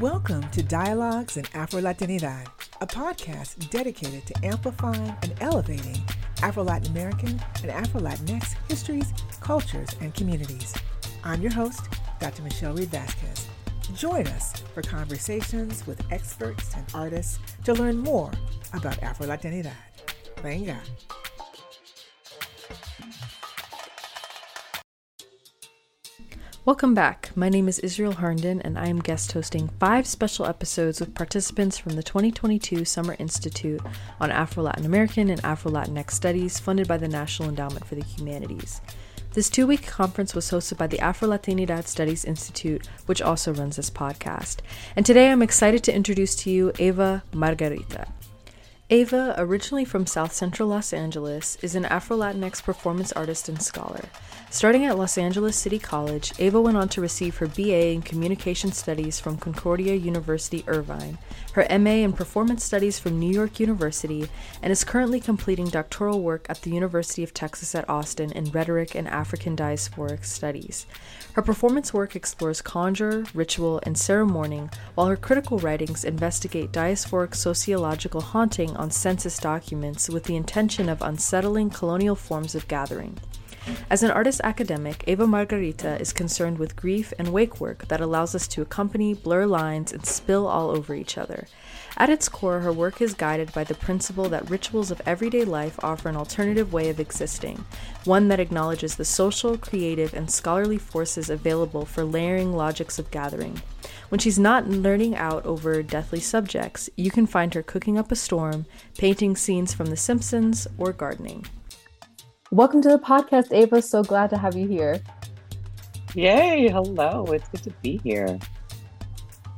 Welcome to Dialogues in Afro-Latinidad, a podcast dedicated to amplifying and elevating Afro-Latin American and Afro-Latinx histories, cultures, and communities. I'm your host, Dr. Michelle Reed-Vasquez. Join us for conversations with experts and artists to learn more about Afro-Latinidad. Venga! Welcome back. My name is Israel Herndon, and I am guest hosting 5 special episodes with participants from the 2022 Summer Institute on Afro-Latin American and Afro-Latinx Studies, funded by the National Endowment for the Humanities. This 2-week conference was hosted by the Afro-Latinidad Studies Institute, which also runs this podcast. And today I'm excited to introduce to you Eva Margarita. Eva, originally from South Central Los Angeles, is an Afro-Latinx performance artist and scholar. Starting at Los Angeles City College, Eva went on to receive her BA in Communication Studies from Concordia University, Irvine, her MA in Performance Studies from New York University, and is currently completing doctoral work at the University of Texas at Austin in Rhetoric and African Diasporic Studies. Her performance work explores conjure, ritual, and ceremony, while her critical writings investigate diasporic sociological haunting on census documents with the intention of unsettling colonial forms of gathering. As an artist academic, Eva Margarita is concerned with grief and wake work that allows us to accompany, blur lines, and spill all over each other. At its core, her work is guided by the principle that rituals of everyday life offer an alternative way of existing, one that acknowledges the social, creative, and scholarly forces available for layering logics of gathering. When she's not nerding out over deathly subjects, you can find her cooking up a storm, painting scenes from The Simpsons, or gardening. Welcome to the podcast, Eva. So glad to have you here. Yay. Hello. It's good to be here.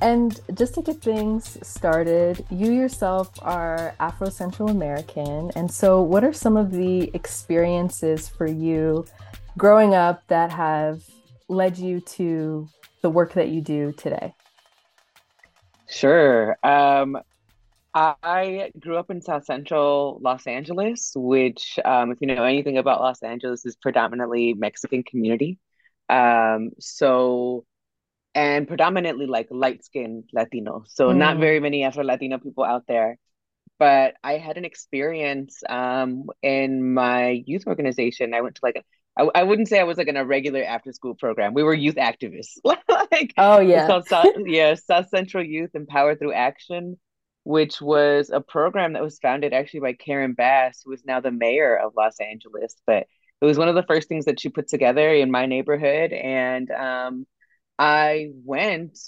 And just to get things started, you yourself are Afro-Central American. And so what are some of the experiences for you growing up that have led you to the work that you do today? Sure. I grew up in South Central Los Angeles, which, if you know anything about Los Angeles, is predominantly Mexican community. And predominantly like light-skinned Latino. So not very many Afro-Latino people out there. But I had an experience in my youth organization. I went to like I wouldn't say I was like in a regular after-school program. We were youth activists. South Central Youth Empower Through Action, which was a program that was founded actually by Karen Bass, who is now the mayor of Los Angeles. But it was one of the first things that she put together in my neighborhood. And I went,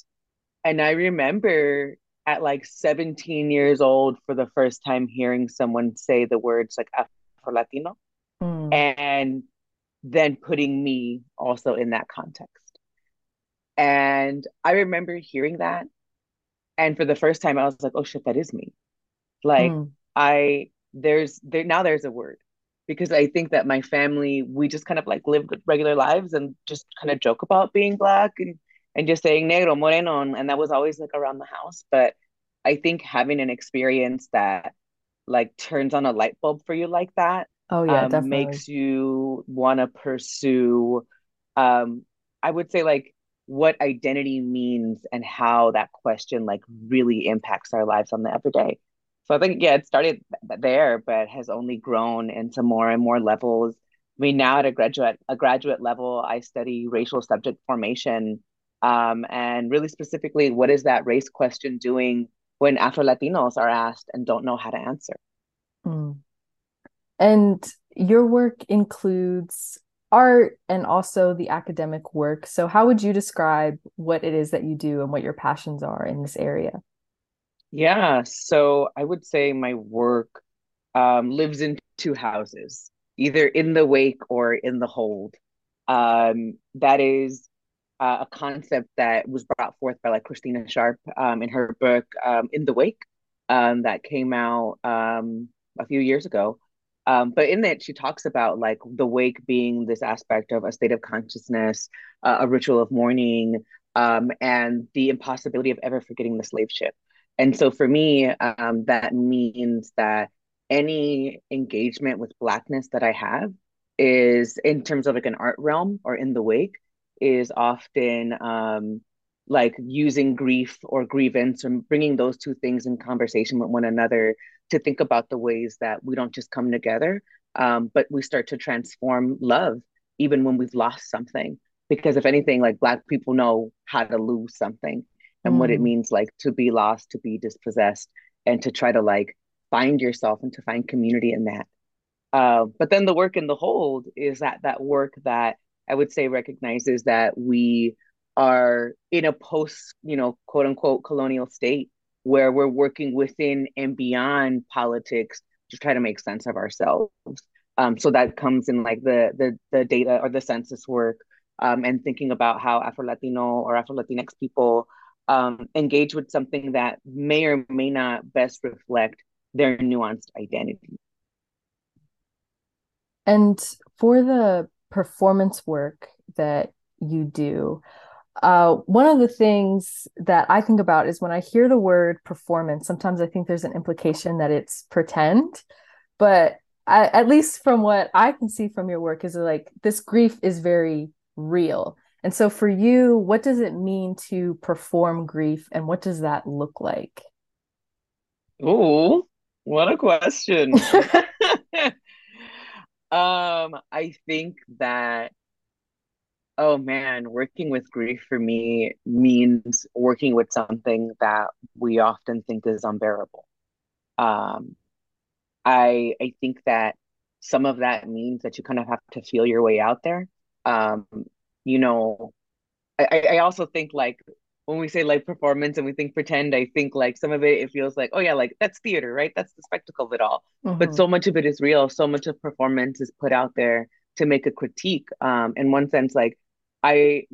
and I remember at like 17 years old for the first time hearing someone say the words like Afro-Latino, and then putting me also in that context. And I remember hearing that. And for the first time, I was like, oh, shit, that is me. Like, now there's a word, because I think that my family, we just kind of like lived regular lives and just kind of joke about being Black and just saying negro, moreno. And that was always like around the house. But I think having an experience that like turns on a light bulb for you like that definitely makes you want to pursue, I would say, like, what identity means and how that question like really impacts our lives on the everyday. So I think, it started there, but has only grown into more and more levels. I mean, now at a graduate level, I study racial subject formation, and really specifically, what is that race question doing when Afro-Latinos are asked and don't know how to answer? And your work includes art and also the academic work. So how would you describe what it is that you do and what your passions are in this area? Yeah, so I would say my work lives in 2 houses, either in the wake or in the hold. That is a concept that was brought forth by like Christina Sharpe in her book, In the Wake, that came out a few years ago. But in that, she talks about like the wake being this aspect of a state of consciousness, a ritual of mourning, and the impossibility of ever forgetting the slave ship. And so for me, that means that any engagement with Blackness that I have is, in terms of like an art realm or in the wake, is often like using grief or grievance and bringing those two things in conversation with one another to think about the ways that we don't just come together, but we start to transform love, even when we've lost something. Because if anything, like Black people know how to lose something and what it means like to be lost, to be dispossessed, and to try to like find yourself and to find community in that. But then the work in the hold is that work that I would say recognizes that we are in a post, quote unquote, colonial state where we're working within and beyond politics to try to make sense of ourselves. So that comes in like the data or the census work, and thinking about how Afro-Latino or Afro-Latinx people engage with something that may or may not best reflect their nuanced identity. And for the performance work that you do, one of the things that I think about is when I hear the word performance, sometimes I think there's an implication that it's pretend, but at least from what I can see from your work is like this grief is very real. And so for you, what does it mean to perform grief and what does that look like? Ooh, what a question. I think that, oh man, working with grief for me means working with something that we often think is unbearable. I think that some of that means that you kind of have to feel your way out there. I also think like when we say like performance and we think pretend, I think like some of it feels like, oh yeah, like that's theater, right? That's the spectacle of it all. Mm-hmm. But so much of it is real. So much of performance is put out there to make a critique. In one sense, like Suli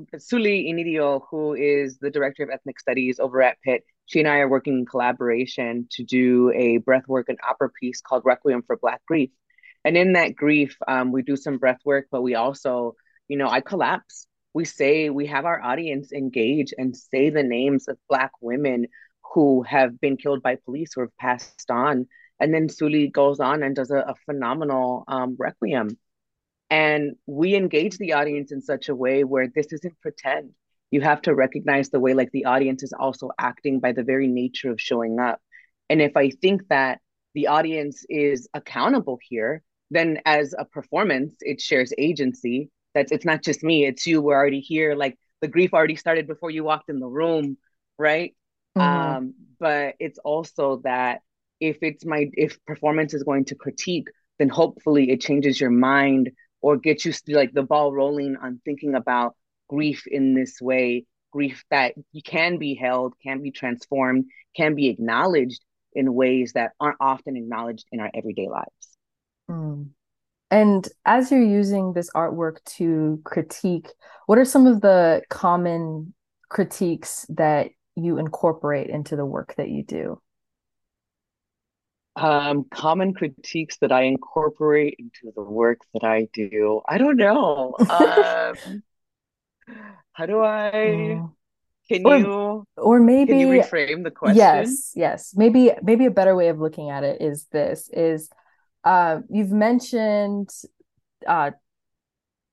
Inidio, who is the director of ethnic studies over at Pitt, she and I are working in collaboration to do a breathwork and opera piece called Requiem for Black Grief. And in that grief, we do some breathwork, but we also, I collapse. We have our audience engage and say the names of Black women who have been killed by police or have passed on. And then Suli goes on and does a phenomenal requiem. And we engage the audience in such a way where this isn't pretend. You have to recognize the way like the audience is also acting by the very nature of showing up. And if I think that the audience is accountable here, then as a performance, it shares agency. It's not just me, it's you, we're already here. Like the grief already started before you walked in the room, right? Mm-hmm. But it's also that if performance is going to critique, then hopefully it changes your mind or gets you like the ball rolling on thinking about grief in this way, grief that can be held, can be transformed, can be acknowledged in ways that aren't often acknowledged in our everyday lives. Mm. And as you're using this artwork to critique, what are some of the common critiques that you incorporate into the work that you do? Common critiques that I incorporate into the work that I do? I don't know. How do I... Can you reframe the question? Yes. Maybe a better way of looking at it is this, you've mentioned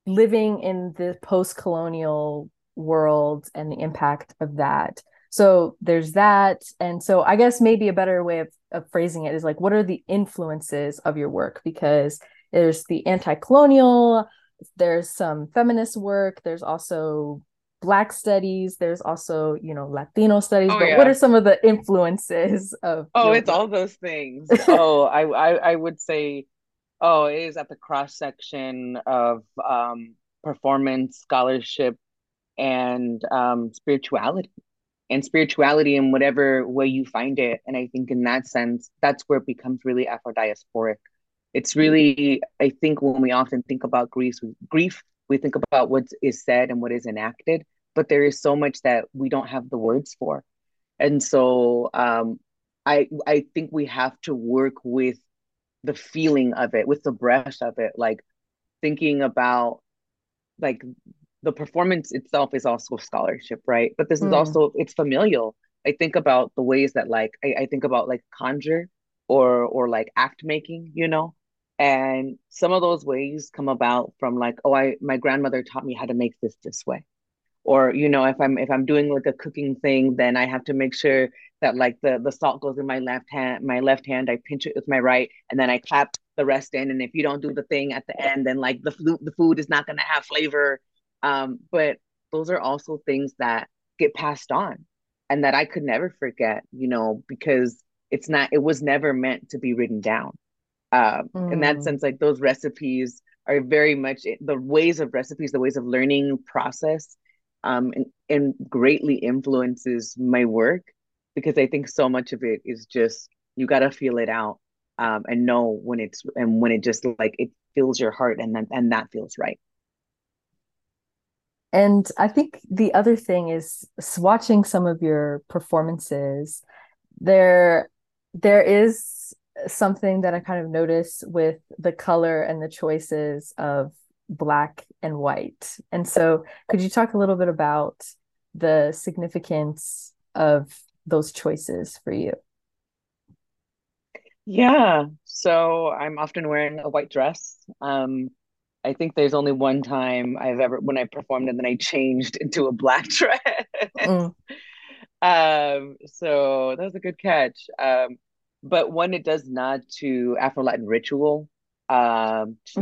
living in the post-colonial world and the impact of that. So there's that. And so I guess maybe a better way of phrasing it is like, what are the influences of your work? Because there's the anti-colonial, there's some feminist work, there's also Black studies, there's also, Latino studies, What are some of the influences of... it's all those things. I would say, it is at the cross-section of performance, scholarship, and spirituality. And spirituality in whatever way you find it. And I think in that sense, that's where it becomes really Afro-diasporic. It's really, I think when we often think about grief, we think about what is said and what is enacted, but there is so much that we don't have the words for. And so I think we have to work with the feeling of it, with the breath of it, like thinking about like the performance itself is also scholarship, right? But this is also, it's familial. I think about the ways that like, I think about like conjure or like act making, And some of those ways come about from like, my grandmother taught me how to make this way. or, you know, if I'm doing like a cooking thing, then I have to make sure that like the salt goes in my left hand, I pinch it with my right, and then I clap the rest in. And if you don't do the thing at the end, then like the food is not going to have flavor. But those are also things that get passed on and that I could never forget, you know, because it was never meant to be written down. In that sense, like those recipes are very much the ways of recipes, the ways of learning process, and greatly influences my work, because I think so much of it is just, you got to feel it out, and know when it just like, it fills your heart and that feels right. And I think the other thing is watching some of your performances. There is something that I kind of notice with the color and the choices of Black and white. And so could you talk a little bit about the significance of those choices for you? Yeah. So I'm often wearing a white dress. I think there's only one time when I performed and then I changed into a Black dress. So that was a good catch. But one, it does nod to Afro-Latin ritual, to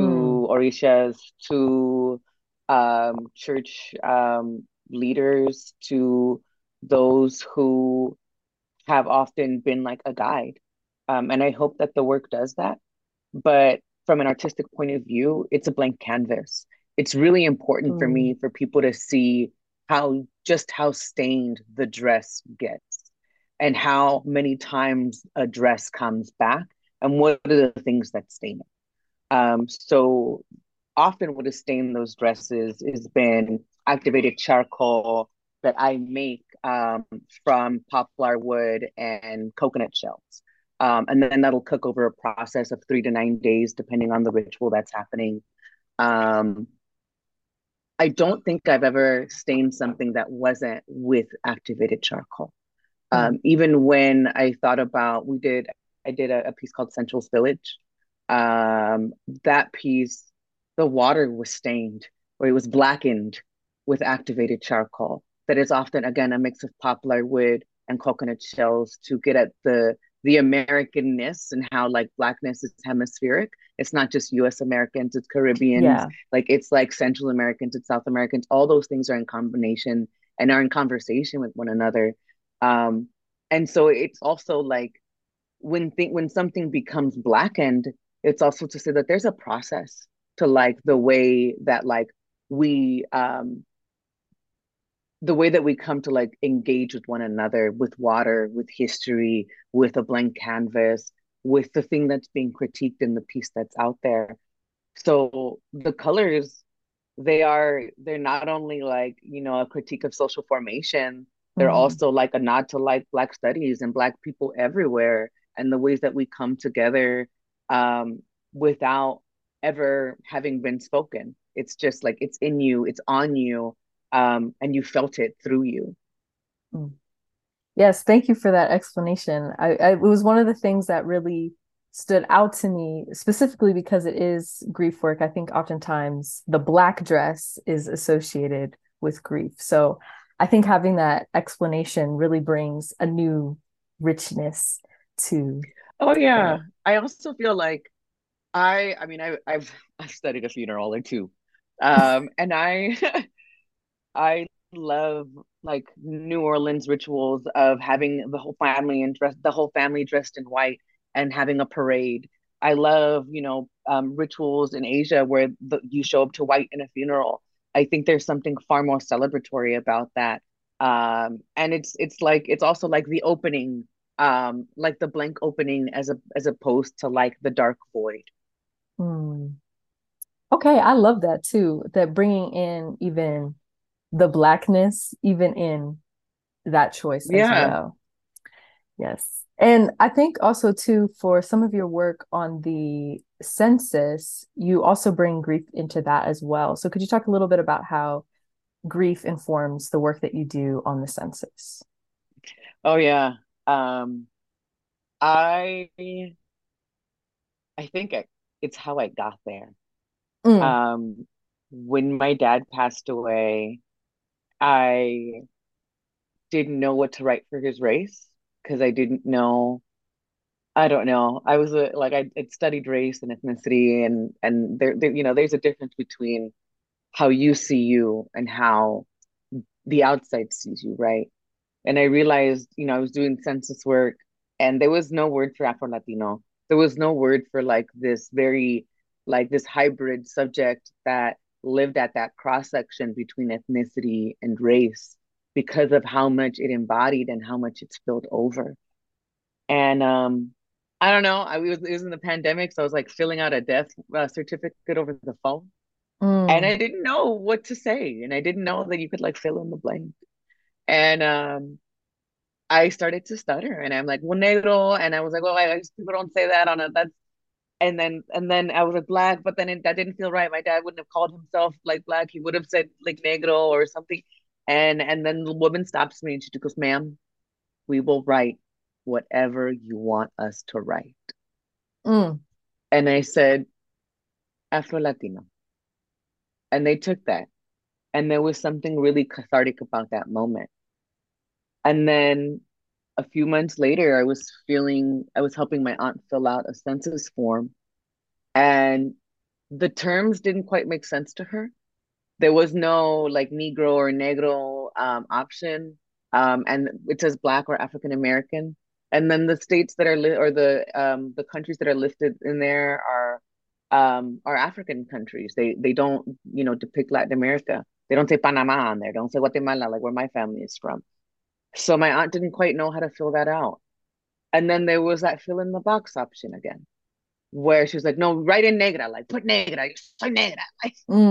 orishas, to church leaders, to those who have often been like a guide. And I hope that the work does that. But from an artistic point of view, it's a blank canvas. It's really important for me, for people to see how stained the dress gets and how many times a dress comes back and what are the things that stain it. So often what has stained those dresses has been activated charcoal that I make from poplar wood and coconut shells. And then that'll cook over a process of 3 to 9 days, depending on the ritual that's happening. I don't think I've ever stained something that wasn't with activated charcoal. Even when I thought about, I did a piece called Central Village. That piece, the water was stained, or it was blackened with activated charcoal. That is often, again, a mix of poplar wood and coconut shells to get at the Americanness and how like Blackness is hemispheric. It's not just US Americans, it's Caribbeans. Yeah. Like it's like Central Americans, it's South Americans. All those things are in combination and are in conversation with one another. And so it's also like when something becomes blackened, it's also to say that there's a process to like the way that like we come to like engage with one another, with water, with history, with a blank canvas, with the thing that's being critiqued in the piece that's out there. So the colors, they're not only like, you know, a critique of social formation, they're also like a nod to like Black studies and Black people everywhere and the ways that we come together without ever having been spoken. It's just like, it's in you, it's on you. And you felt it through you. Yes, thank you for that explanation. It was one of the things that really stood out to me, specifically because it is grief work. I think oftentimes the Black dress is associated with grief. So I think having that explanation really brings a new richness to. Oh yeah. I also feel like I've studied a funeral or two. And I love like New Orleans rituals of having the whole family dressed in white and having a parade. I love, you know, rituals in Asia where you show up to white in a funeral. I think there's something far more celebratory about that. And it's like, it's also like the opening, like the blank opening as opposed to like the dark void. Okay. I love that too. That bringing in even the Blackness, even in that choice as well. Yes. And I think also too, for some of your work on the census, you also bring grief into that as well. So could you talk a little bit about how grief informs the work that you do on the census? Oh yeah. I think it's how I got there. When my dad passed away, I didn't know what to write for his race because I didn't know. I don't know. I was I'd studied race and ethnicity, and there, you know, there's a difference between how you see you and how the outside sees you, right? And I realized, you know, I was doing census work, and there was no word for Afro-Latino. There was no word for this hybrid subject that lived at that cross-section between ethnicity and race because of how much it embodied and how much it spilled over. And I don't know. It was in the pandemic, so I was filling out a death certificate over the phone, and I didn't know what to say, and I didn't know that you could fill in the blank. And I started to stutter, and I'm well, negro, and I was well, people don't say that on a that's, and then I was black, but then that didn't feel right. My dad wouldn't have called himself black; he would have said negro or something. And then the woman stops me and she goes, "Ma'am, we will write whatever you want us to write." And I said, Afro-Latino. And they took that. And there was something really cathartic about that moment. And then a few months later, I was helping my aunt fill out a census form. And the terms didn't quite make sense to her. There was no Negro or Negro option. And it says Black or African-American. And then the states that are the countries that are listed in there are African countries. They don't depict Latin America. They don't say Panama on there. Don't say Guatemala, where my family is from. So my aunt didn't quite know how to fill that out. And then there was that fill in the box option again, where she was no, write in negra, put negra, soy negra. And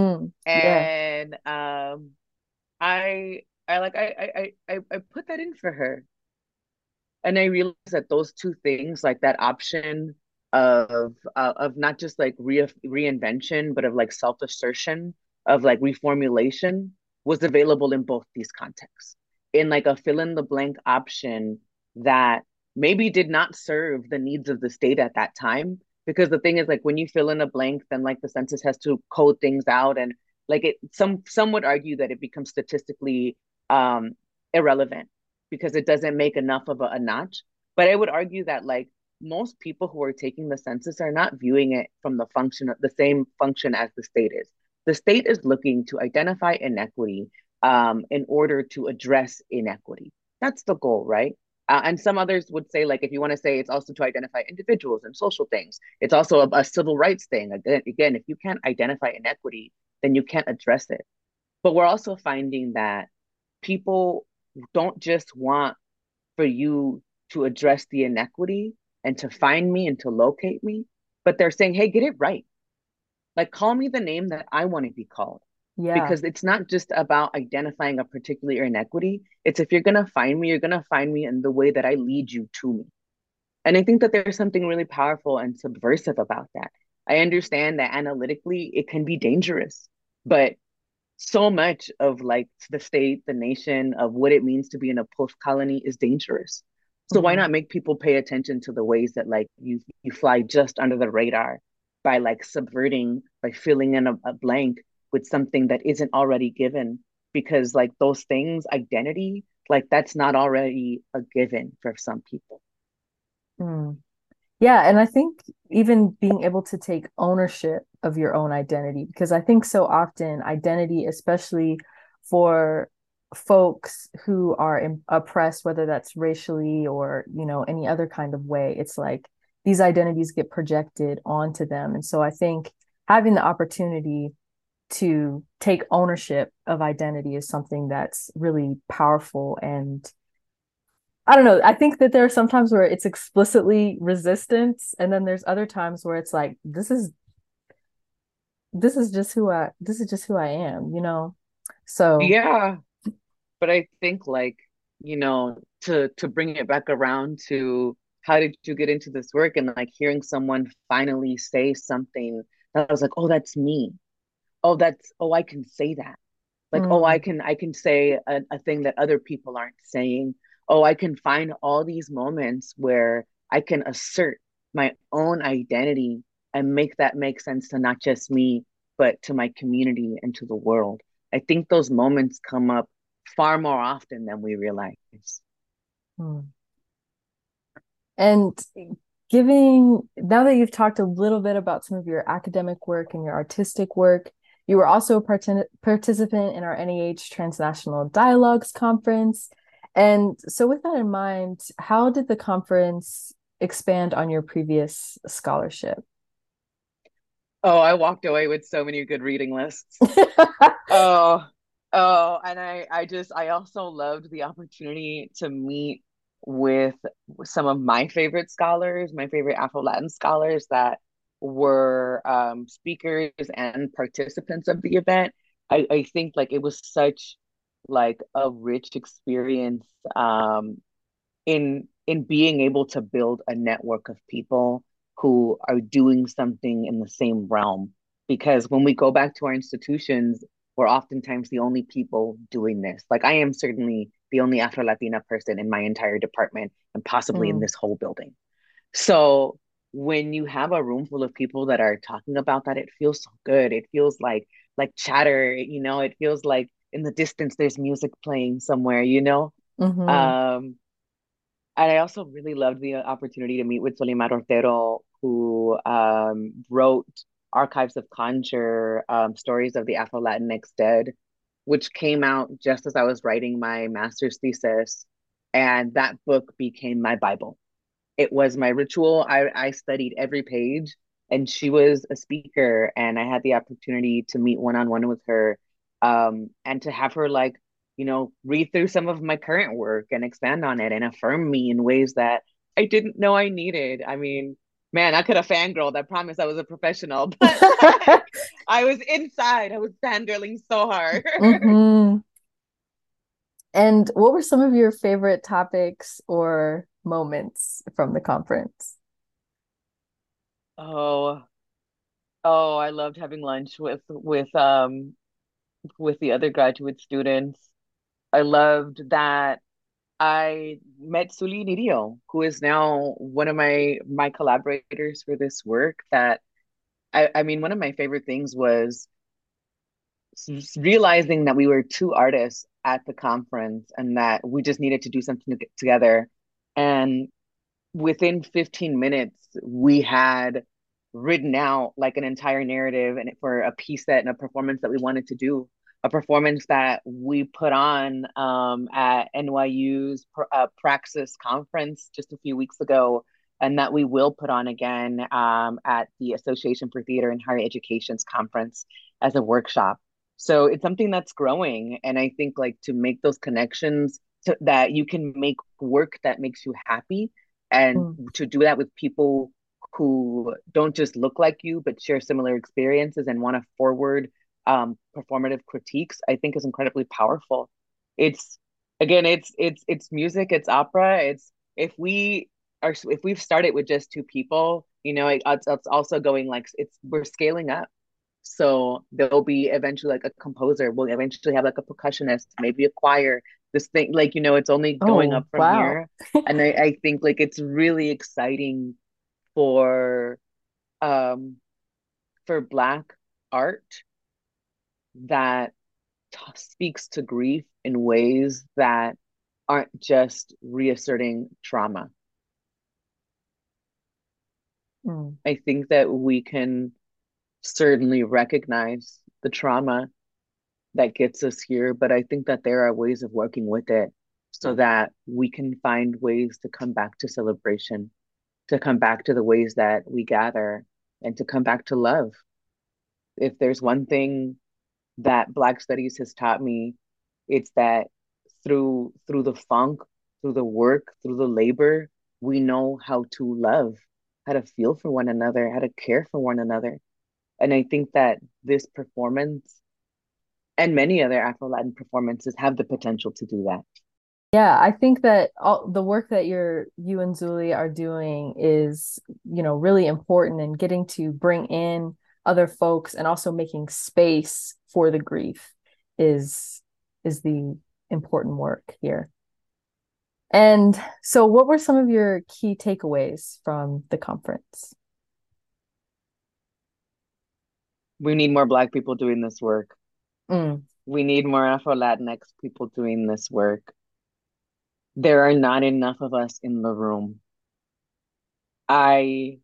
yeah. I put that in for her. And I realized that those two things, that option of not just reinvention, but of self-assertion, of reformulation, was available in both these contexts. In a fill-in-the-blank option that maybe did not serve the needs of the state at that time, because the thing is when you fill in a blank, then the census has to code things out, and some would argue that it becomes statistically irrelevant because it doesn't make enough of a notch. But I would argue that most people who are taking the census are not viewing it from the same function as the state is. The state is looking to identify inequity in order to address inequity. That's the goal, right? And some others would say, if you want to say it's also to identify individuals and social things, it's also a civil rights thing. Again, if you can't identify inequity, then you can't address it. But we're also finding that people don't just want for you to address the inequity and to find me and to locate me, but they're saying, hey, get it right. Call me the name that I want to be called. Yeah. Because it's not just about identifying a particular inequity. It's if you're going to find me, you're going to find me in the way that I lead you to me. And I think that there's something really powerful and subversive about that. I understand that analytically it can be dangerous, but so much of the state, the nation, of what it means to be in a post-colony is dangerous. So why not make people pay attention to the ways that you fly just under the radar by subverting, by filling in a blank with something that isn't already given? Because those things, identity, that's not already a given for some people. Yeah, and I think even being able to take ownership of your own identity, because I think so often identity, especially for folks who are oppressed, whether that's racially or, any other kind of way, it's these identities get projected onto them. And so I think having the opportunity to take ownership of identity is something that's really powerful. And I don't know. I think that there are sometimes where it's explicitly resistance, and then there's other times where it's this is just who I am, So yeah, but I think to bring it back around to how did you get into this work, and hearing someone finally say something that I was oh, that's me, oh, I can say that, oh, I can say a thing that other people aren't saying. Oh, I can find all these moments where I can assert my own identity and make that make sense to not just me, but to my community and to the world. I think those moments come up far more often than we realize. And giving, now that you've talked a little bit about some of your academic work and your artistic work, you were also a participant in our NEH Transnational Dialogues Conference. And so with that in mind, how did the conference expand on your previous scholarship? Oh, I walked away with so many good reading lists. And I also loved the opportunity to meet with some of my favorite scholars, my favorite Afro-Latin scholars that were speakers and participants of the event. I think like it was such like a rich experience in being able to build a network of people who are doing something in the same realm. Because when we go back to our institutions, we're oftentimes the only people doing this. Like I am certainly the only Afro-Latina person in my entire department and possibly in this whole building. So when you have a room full of people that are talking about that, it feels so good. It feels like chatter, you know, it feels like in the distance, there's music playing somewhere, you know? Mm-hmm. And I also really loved the opportunity to meet with Solimar Otero, who wrote Archives of Conjure, Stories of the Afro-Latinx Dead, which came out just as I was writing my master's thesis. And that book became my Bible. It was my ritual. I studied every page, and she was a speaker, and I had the opportunity to meet one-on-one with her and to have her like, you know, read through some of my current work and expand on it and affirm me in ways that I didn't know I needed. I mean, man, I could have fangirled. I promise I was a professional, but I was inside. I was fangirling so hard. Mm-hmm. And what were some of your favorite topics or moments from the conference? Oh, I loved having lunch with the other graduate students. I loved that I met Suli Inidio, who is now one of my collaborators for this work. That I mean, one of my favorite things was realizing that we were two artists at the conference and that we just needed to do something together. And within 15 minutes, we had written out like an entire narrative and for a piece set and a performance that we wanted to do, a performance that we put on at NYU's Praxis conference just a few weeks ago, and that we will put on again at the Association for Theater and Higher Education's conference as a workshop. So it's something that's growing. And I think like to make those connections to, that you can make work that makes you happy and to do that with people who don't just look like you, but share similar experiences and want to forward performative critiques, I think is incredibly powerful. It's, again, it's music, it's opera. If we've started with just two people, you know, it's also going like, we're scaling up. So there'll be eventually like a composer, we'll eventually have like a percussionist, maybe a choir, this thing, like, you know, it's only going up from here. And I think like, it's really exciting for Black art that speaks to grief in ways that aren't just reasserting trauma. I think that we can certainly recognize the trauma that gets us here, but I think that there are ways of working with it so that we can find ways to come back to celebration, to come back to the ways that we gather, and to come back to love. If there's one thing that Black Studies has taught me, it's that through the funk, through the work, through the labor, we know how to love, how to feel for one another, how to care for one another. And I think that this performance and many other Afro-Latin performances have the potential to do that. Yeah, I think that all the work that you and Suli are doing is, you know, really important in getting to bring in other folks and also making space for the grief is the important work here. And so what were some of your key takeaways from the conference? We need more Black people doing this work. We need more Afro-Latinx people doing this work. There are not enough of us in the room. I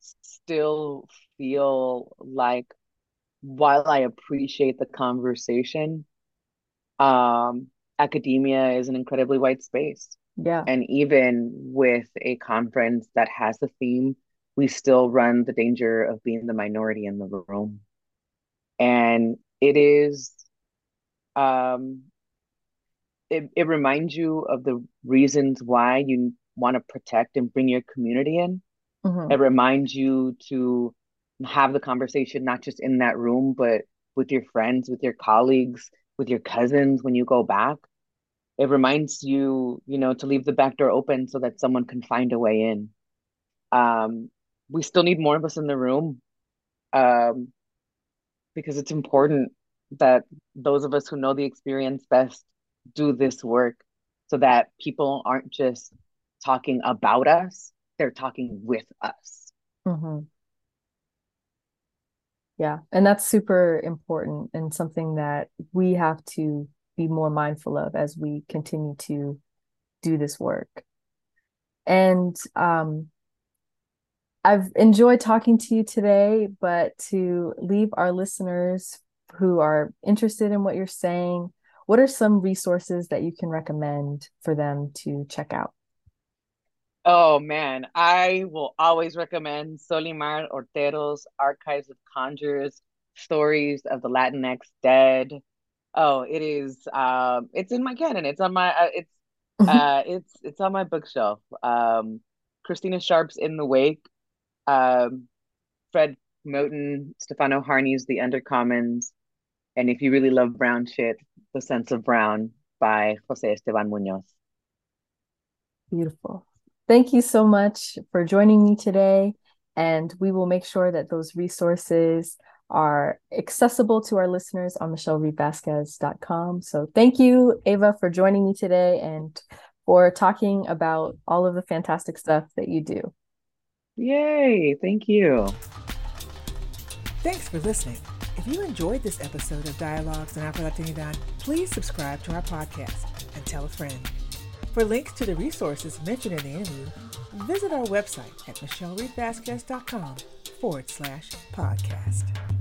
still feel like, while I appreciate the conversation, academia is an incredibly white space. Yeah. And even with a conference that has a theme, we still run the danger of being the minority in the room. And it is, it reminds you of the reasons why you want to protect and bring your community in. Mm-hmm. It reminds you to have the conversation, not just in that room, but with your friends, with your colleagues, with your cousins, when you go back. It reminds you, you know, to leave the back door open so that someone can find a way in. We still need more of us in the room, because it's important that those of us who know the experience best do this work so that people aren't just talking about us, they're talking with us. Mm-hmm. Yeah, and that's super important and something that we have to be more mindful of as we continue to do this work. And I've enjoyed talking to you today, but to leave our listeners who are interested in what you're saying, what are some resources that you can recommend for them to check out? Oh man, I will always recommend Solimar Otero's Archives of Conjure, Stories of the Latinx Dead. Oh, it is. It's in my canon. It's on my. It's on my bookshelf. Christina Sharpe's In the Wake. Fred Moten, Stefano Harney's The Undercommons, and if you really love brown shit, The Sense of Brown by Jose Esteban Muñoz. Beautiful. Thank you so much for joining me today, and we will make sure that those resources are accessible to our listeners on michellereedvasquez.com. So thank you, Eva, for joining me today and for talking about all of the fantastic stuff that you do. Yay, thank you. Thanks for listening. If you enjoyed this episode of Dialogues in Afro-Latinidad, please subscribe to our podcast and tell a friend. For links to the resources mentioned in the interview, visit our website at michellereedvasquez.com/podcast.